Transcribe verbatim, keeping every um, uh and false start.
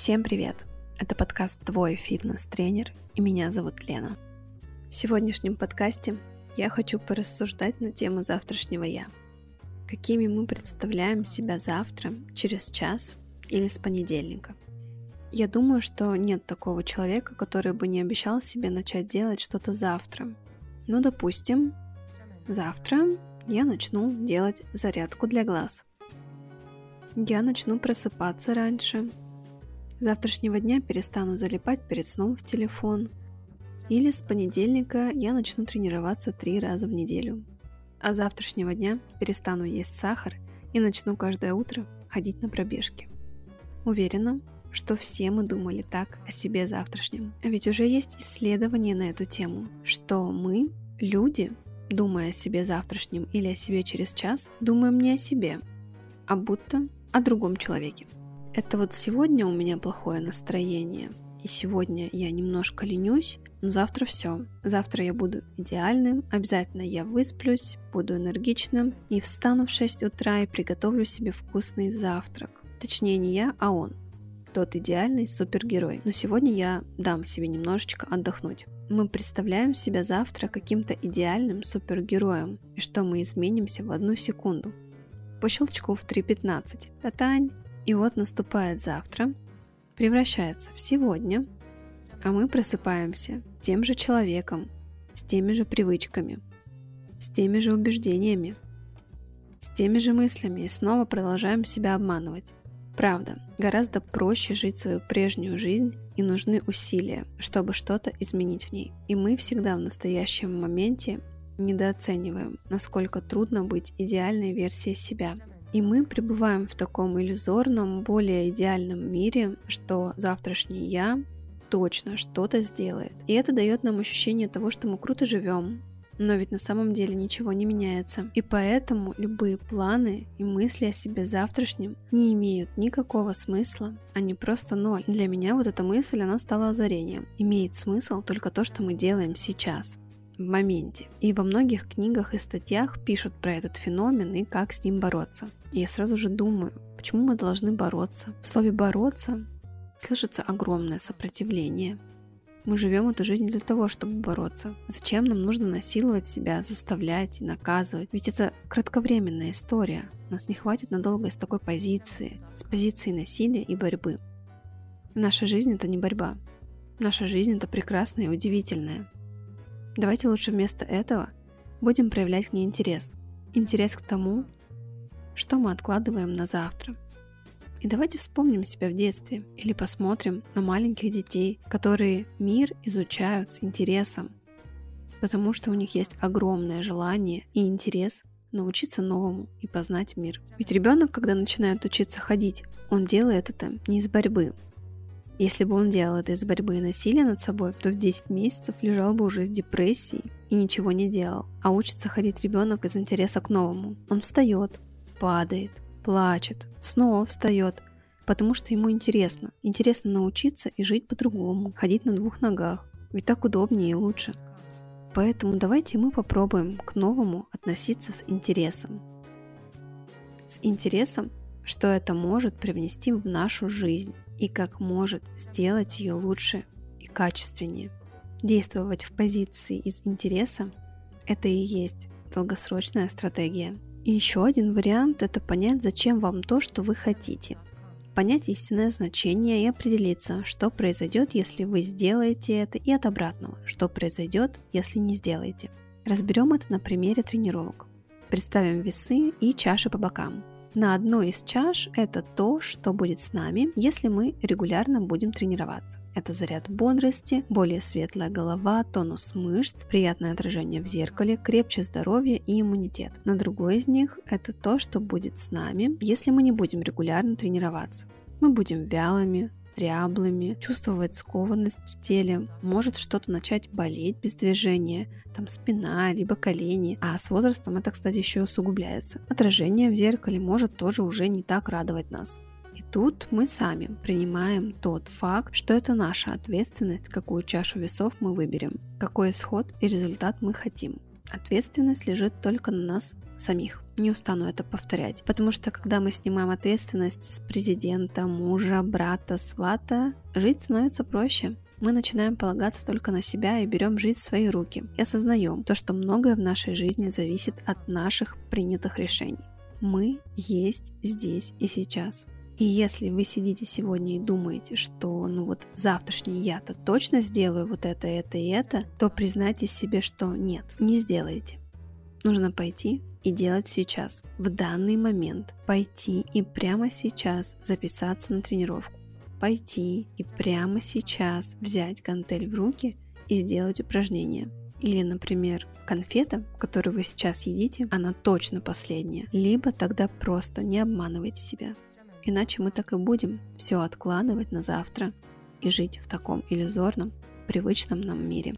Всем привет! Это подкаст «Твой фитнес-тренер» и меня зовут Лена. В сегодняшнем подкасте я хочу порассуждать на тему завтрашнего «Я». Какими мы представляем себя завтра, через час или с понедельника. Я думаю, что нет такого человека, который бы не обещал себе начать делать что-то завтра. Ну, допустим, завтра я начну делать зарядку для глаз. Я начну просыпаться раньше. С завтрашнего дня перестану залипать перед сном в телефон. Или с понедельника я начну тренироваться три раза в неделю. А с завтрашнего дня перестану есть сахар и начну каждое утро ходить на пробежки. Уверена, что все мы думали так о себе завтрашнем. А ведь уже есть исследования на эту тему, что мы, люди, думая о себе завтрашнем или о себе через час, думаем не о себе, а будто о другом человеке. Это вот сегодня у меня плохое настроение, и сегодня я немножко ленюсь, но завтра все. Завтра я буду идеальным, обязательно я высплюсь, буду энергичным и встану в шесть утра и приготовлю себе вкусный завтрак. Точнее не я, а он. Тот идеальный супергерой. Но сегодня я дам себе немножечко отдохнуть. Мы представляем себя завтра каким-то идеальным супергероем, и что мы изменимся в одну секунду. По щелчку в три пятнадцать. Та-тань! И вот наступает завтра, превращается в сегодня, а мы просыпаемся тем же человеком, с теми же привычками, с теми же убеждениями, с теми же мыслями и снова продолжаем себя обманывать. Правда, гораздо проще жить свою прежнюю жизнь, и нужны усилия, чтобы что-то изменить в ней. И мы всегда в настоящем моменте недооцениваем, насколько трудно быть идеальной версией себя. И мы пребываем в таком иллюзорном, более идеальном мире, что завтрашний я точно что-то сделает. И это дает нам ощущение того, что мы круто живем, но ведь на самом деле ничего не меняется. И поэтому любые планы и мысли о себе завтрашнем не имеют никакого смысла, они просто ноль. Для меня вот эта мысль, она стала озарением. Имеет смысл только то, что мы делаем сейчас. В моменте. И во многих книгах и статьях пишут про этот феномен и как с ним бороться. И я сразу же думаю, почему мы должны бороться? В слове «бороться» слышится огромное сопротивление. Мы живем эту жизнь для того, чтобы бороться. Зачем нам нужно насиловать себя, заставлять и наказывать? Ведь это кратковременная история. Нас не хватит надолго из такой позиции, с позиции насилия и борьбы. Наша жизнь — это не борьба. Наша жизнь — это прекрасное и удивительное. Давайте лучше вместо этого будем проявлять к ней интерес. Интерес к тому, что мы откладываем на завтра. И давайте вспомним себя в детстве или посмотрим на маленьких детей, которые мир изучают с интересом, потому что у них есть огромное желание и интерес научиться новому и познать мир. Ведь ребенок, когда начинает учиться ходить, он делает это не из борьбы. Если бы он делал это из борьбы и насилия над собой, то в десять месяцев лежал бы уже с депрессией и ничего не делал. А учится ходить ребенок из интереса к новому. Он встает, падает, плачет, снова встает, потому что ему интересно. Интересно научиться и жить по-другому, ходить на двух ногах. Ведь так удобнее и лучше. Поэтому давайте мы попробуем к новому относиться с интересом. С интересом, что это может привнести в нашу жизнь. И как может сделать ее лучше и качественнее. Действовать в позиции из интереса – это и есть долгосрочная стратегия. И еще один вариант – это понять, зачем вам то, что вы хотите. Понять истинное значение и определиться, что произойдет, если вы сделаете это, и от обратного, что произойдет, если не сделаете. Разберем это на примере тренировок. Представим весы и чаши по бокам. На одной из чаш это то, что будет с нами, если мы регулярно будем тренироваться. Это заряд бодрости, более светлая голова, тонус мышц, приятное отражение в зеркале, крепче здоровье и иммунитет. На другой из них это то, что будет с нами, если мы не будем регулярно тренироваться. Мы будем вялыми, дряблыми, чувствовать скованность в теле, может что-то начать болеть без движения, там спина, либо колени, а с возрастом это, кстати, еще усугубляется. Отражение в зеркале может тоже уже не так радовать нас. И тут мы сами принимаем тот факт, что это наша ответственность, какую чашу весов мы выберем, какой исход и результат мы хотим. Ответственность лежит только на нас самих. Не устану это повторять. Потому что, когда мы снимаем ответственность с президента, мужа, брата, свата, жить становится проще. Мы начинаем полагаться только на себя и берем жизнь в свои руки. И осознаем то, что многое в нашей жизни зависит от наших принятых решений. Мы есть здесь и сейчас. И если вы сидите сегодня и думаете, что ну вот завтрашний я-то точно сделаю вот это, это и это, то признайте себе, что нет, не сделаете. Нужно пойти и делать сейчас, в данный момент. Пойти и прямо сейчас записаться на тренировку. Пойти и прямо сейчас взять гантель в руки и сделать упражнение. Или, например, конфета, которую вы сейчас едите, она точно последняя. Либо тогда просто не обманывайте себя. Иначе мы так и будем все откладывать на завтра и жить в таком иллюзорном, привычном нам мире.